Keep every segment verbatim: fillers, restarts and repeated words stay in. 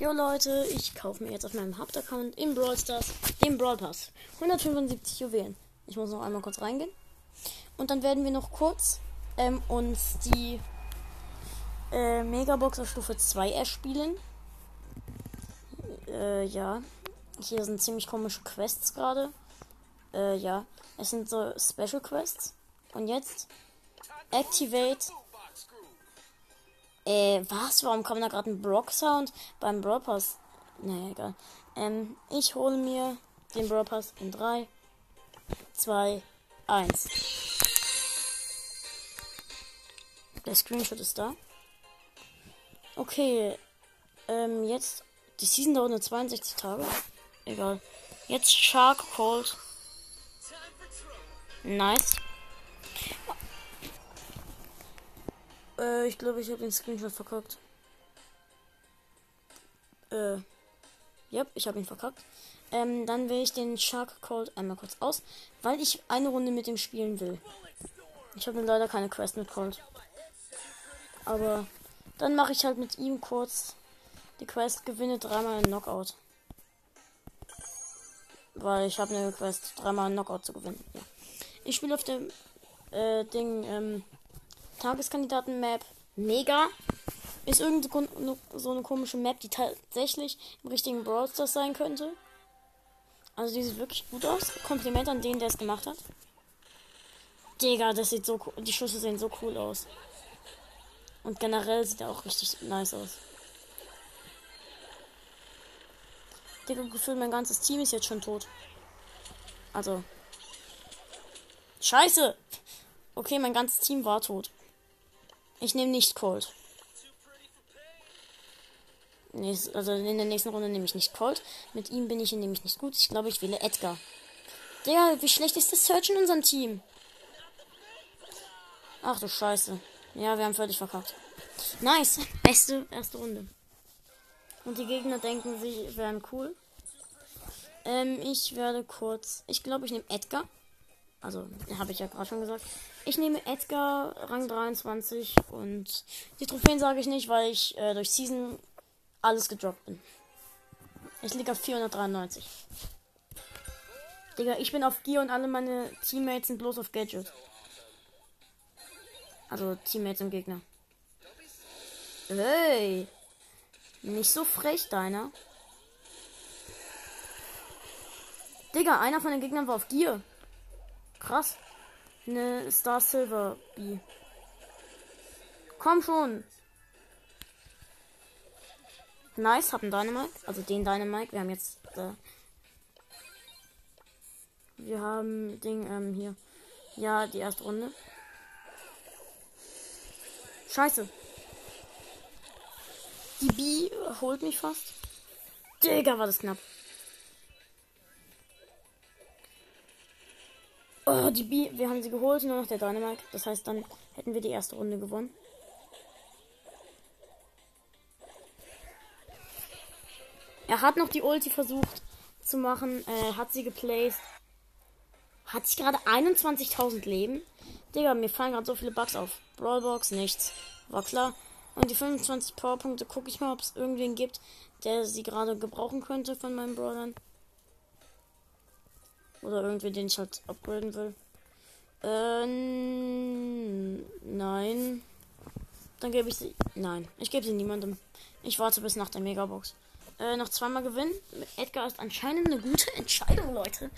Jo Leute, ich kaufe mir jetzt auf meinem Hauptaccount im Brawl Stars den Brawl Pass. hundertfünfundsiebzig Juwelen. Ich muss noch einmal kurz reingehen. Und dann werden wir noch kurz ähm, uns die äh, Megaboxer Stufe zwei erspielen. Äh, ja. Hier sind ziemlich komische Quests gerade. Äh, ja. Es sind so Special Quests. Und jetzt Activate. Äh, was? Warum kam da gerade ein Brock-Sound beim Brawl Pass? Naja, egal. Ähm, ich hole mir den Brawl Pass in drei, zwei, eins. Der Screenshot ist da. Okay. Ähm, jetzt. Die Season dauert nur zweiundsechzig Tage. Egal. Jetzt Shark Colt. Nice. Äh, ich glaube, ich habe den Screenshot verkackt. Äh. Ja, ich habe ihn verkackt. Ähm, dann wähle ich den Shark Colt einmal kurz aus, weil ich eine Runde mit ihm spielen will. Ich habe leider keine Quest mit Colt. Aber dann mache ich halt mit ihm kurz die Quest, gewinne dreimal einen Knockout. Weil ich habe eine Quest, dreimal einen Knockout zu gewinnen. Ja. Ich spiele auf dem äh, Ding ähm, Tageskandidaten-Map Mega. Ist irgendeine so eine komische Map, die tatsächlich im richtigen Brawl Stars sein könnte. Also die sieht wirklich gut aus. Kompliment an den, der es gemacht hat. Digga, das sieht so cool. Die Schüsse sehen so cool aus. Und generell sieht er auch richtig nice aus. Digga, gefühlt mein ganzes Team ist jetzt schon tot. Also. Scheiße! Okay, mein ganzes Team war tot. Ich nehme nicht Colt. Also in der nächsten Runde nehme ich nicht Colt. Mit ihm bin ich nämlich nicht gut. Ich glaube, ich wähle Edgar. Digga, wie schlecht ist das Search in unserem Team? Ach du Scheiße. Ja, wir haben völlig verkackt. Nice. Beste erste Runde. Und die Gegner denken, sie wären cool. Ähm, ich werde kurz... Ich glaube, ich nehme Edgar. Also, habe ich ja gerade schon gesagt. Ich nehme Edgar, Rang dreiundzwanzig. Und die Trophäen sage ich nicht, weil ich äh, durch Season... alles gedroppt bin. Ich liege auf vierhundertdreiundneunzig. Digga, ich bin auf Gear und alle meine Teammates sind bloß auf Gadget. Also Teammates im Gegner. Hey! Nicht so frech, deiner. Digga, einer von den Gegnern war auf Gear. Krass. Eine Star Silver Bee. Komm schon! Nice, hab einen Dynamite. Also den Dynamite. Wir haben jetzt. Äh, wir haben Ding ähm, hier. Ja, die erste Runde. Scheiße. Die Bee holt mich fast. Digga, war das knapp. Oh, die Bee. Wir haben sie geholt, nur noch der Dynamite. Das heißt, dann hätten wir die erste Runde gewonnen. Er hat noch die Ulti versucht zu machen, äh, hat sie geplaced. Hat sich gerade einundzwanzigtausend Leben. Digga, mir fallen gerade so viele Bugs auf. Brawlbox, nichts. War klar. Und die fünfundzwanzig Powerpunkte gucke ich mal, ob es irgendwen gibt, der sie gerade gebrauchen könnte von meinen Brawlern. Oder irgendwen, den ich halt upgraden will. Ähm, nein. Dann gebe ich sie... Nein, ich gebe sie niemandem. Ich warte bis nach der Megabox. Äh, noch zweimal gewinnen. Edgar ist anscheinend eine gute Entscheidung, Leute.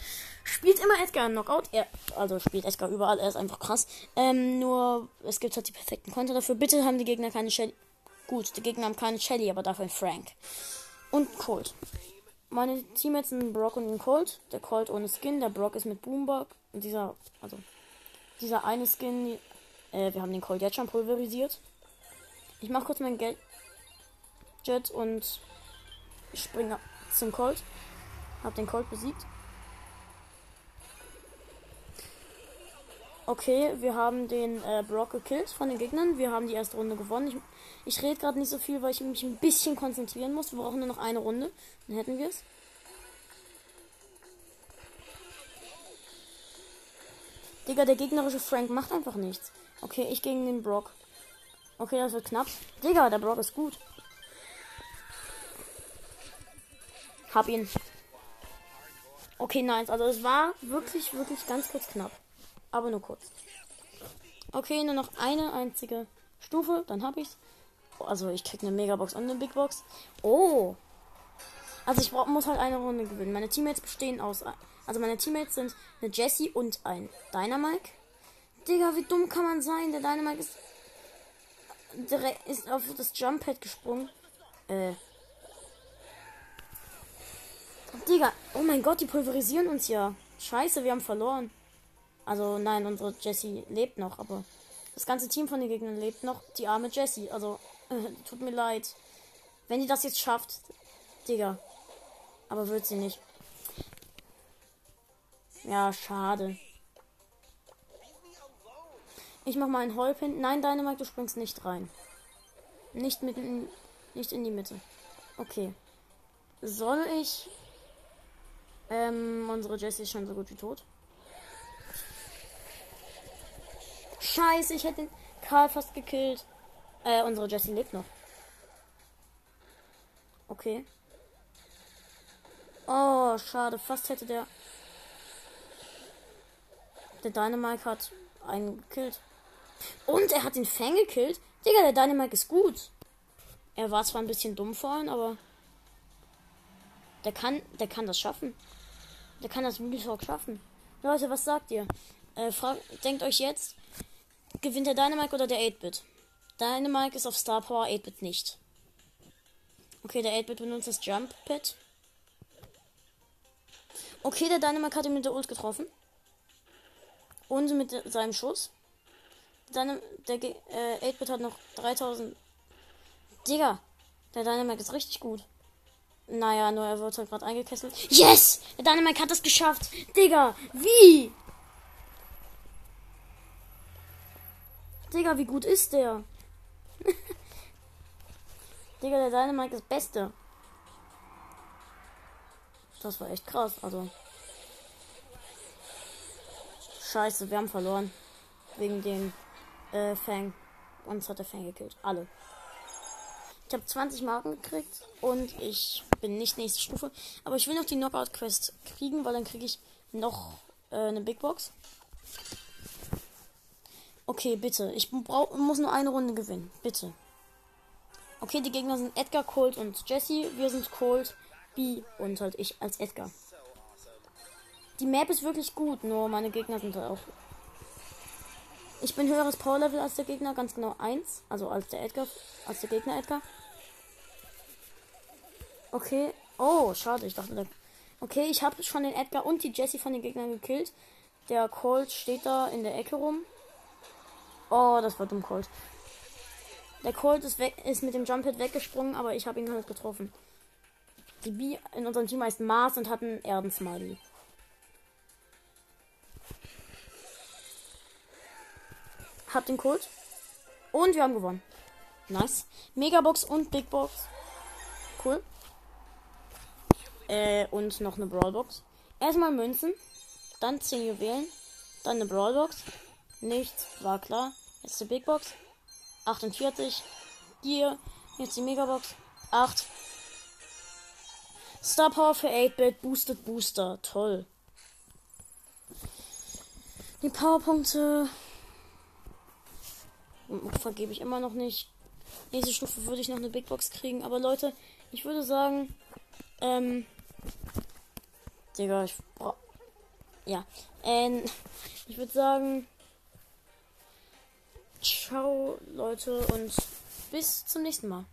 Spielt immer Edgar im Knockout. Er, also spielt Edgar überall. Er ist einfach krass. Ähm, nur, es gibt halt die perfekten Konter dafür. Bitte haben die Gegner keine Shelly. Gut, die Gegner haben keine Shelly, aber dafür ein Frank. Und Colt. Meine Teammates sind ein Brock und ein Colt. Der Colt ohne Skin. Der Brock ist mit Boombox. Und dieser, also, dieser eine Skin. Äh, wir haben den Colt jetzt schon pulverisiert. Ich mach kurz mein Gadget und... ich springe zum Colt. Hab den Colt besiegt. Okay, wir haben den äh, Brock gekillt von den Gegnern. Wir haben die erste Runde gewonnen. Ich, ich rede gerade nicht so viel, weil ich mich ein bisschen konzentrieren muss. Wir brauchen nur noch eine Runde. Dann hätten wir es. Digga, der gegnerische Frank macht einfach nichts. Okay, ich gegen den Brock. Okay, das wird knapp. Digga, der Brock ist gut. Hab ihn. Okay, nice. Also es war wirklich, wirklich ganz kurz knapp. Aber nur kurz. Okay, nur noch eine einzige Stufe. Dann hab ich's. Also ich krieg eine Megabox und eine Big Box. Oh. Also ich brauch, muss halt eine Runde gewinnen. Meine Teammates bestehen aus... Also meine Teammates sind eine Jessie und ein Dynamike. Digga, wie dumm kann man sein? Der Dynamike ist... direkt ist auf das Jumppad gesprungen. Äh... Digga, oh mein Gott, die pulverisieren uns ja. Scheiße, wir haben verloren. Also nein, unsere Jessie lebt noch, aber das ganze Team von den Gegnern lebt noch. Die arme Jessie, also äh, tut mir leid. Wenn die das jetzt schafft, Digga. Aber wird sie nicht. Ja, schade. Ich mach mal einen Holp hin. Nein, Dynamite, du springst nicht rein. Nicht mitten, nicht in die Mitte. Okay. Soll ich... Ähm, unsere Jessie ist schon so gut wie tot. Scheiße, ich hätte den Karl fast gekillt. Äh, unsere Jessie lebt noch. Okay. Oh, schade. Fast hätte der... Der Dynamite hat einen gekillt. Und er hat den Fang gekillt? Digga, der Dynamite ist gut. Er war zwar ein bisschen dumm vorhin, aber... Der kann, der kann das schaffen. Der kann das Real Talk schaffen. Leute, was sagt ihr? Äh, frag, denkt euch jetzt, gewinnt der Dynamite oder der acht-Bit? Dynamite ist auf Star Power, acht-Bit nicht. Okay, der acht-Bit benutzt das Jump Pad. Okay, der Dynamite hat ihn mit der Ult getroffen. Und mit de, seinem Schuss. Dann, der äh, acht-Bit hat noch dreitausend. Digga, der Dynamite ist richtig gut. Naja, nur er wird halt gerade eingekesselt. Yes! Der Dynamite hat das geschafft! Digga, wie? Digga, wie gut ist der? Digga, der Dynamite ist Beste. Das war echt krass, also. Scheiße, wir haben verloren. Wegen dem äh, Fang. Uns hat der Fang gekillt. Alle. Ich habe zwanzig Marken gekriegt und ich bin nicht nächste Stufe. Aber ich will noch die Knockout-Quest kriegen, weil dann kriege ich noch äh, eine Big Box. Okay, bitte. Ich brauch, muss nur eine Runde gewinnen. Bitte. Okay, die Gegner sind Edgar, Colt und Jessie. Wir sind Colt, B und halt ich als Edgar. Die Map ist wirklich gut, nur meine Gegner sind halt auch... Ich bin höheres Power-Level als der Gegner, ganz genau eins. Also als der Edgar, als der Gegner Edgar. Okay. Oh, schade, ich dachte... Okay, ich habe schon den Edgar und die Jessie von den Gegnern gekillt. Der Colt steht da in der Ecke rum. Oh, das war dumm, Colt. Der Colt ist, weg, ist mit dem Jump-Hit weggesprungen, aber ich habe ihn halt getroffen. Die B in unserem Team heißt Mars und hat einen Erden-Smiley. Hab den Colt. Und wir haben gewonnen. Nice. Megabox und Big Box. Cool. Äh, und noch eine Brawlbox. Erstmal Münzen. Dann zehn Juwelen. Dann eine Brawlbox. Nichts. War klar. Jetzt die Big Box. achtundvierzig. Hier. Jetzt die Megabox. acht. Star Power für acht-Bit. Boosted Booster. Toll. Die Powerpunkte vergebe ich immer noch nicht. Nächste Stufe würde ich noch eine Big Box kriegen. Aber Leute, ich würde sagen, ähm, Digga, ich brauch, ja, ähm, ich würde sagen, ciao Leute und bis zum nächsten Mal.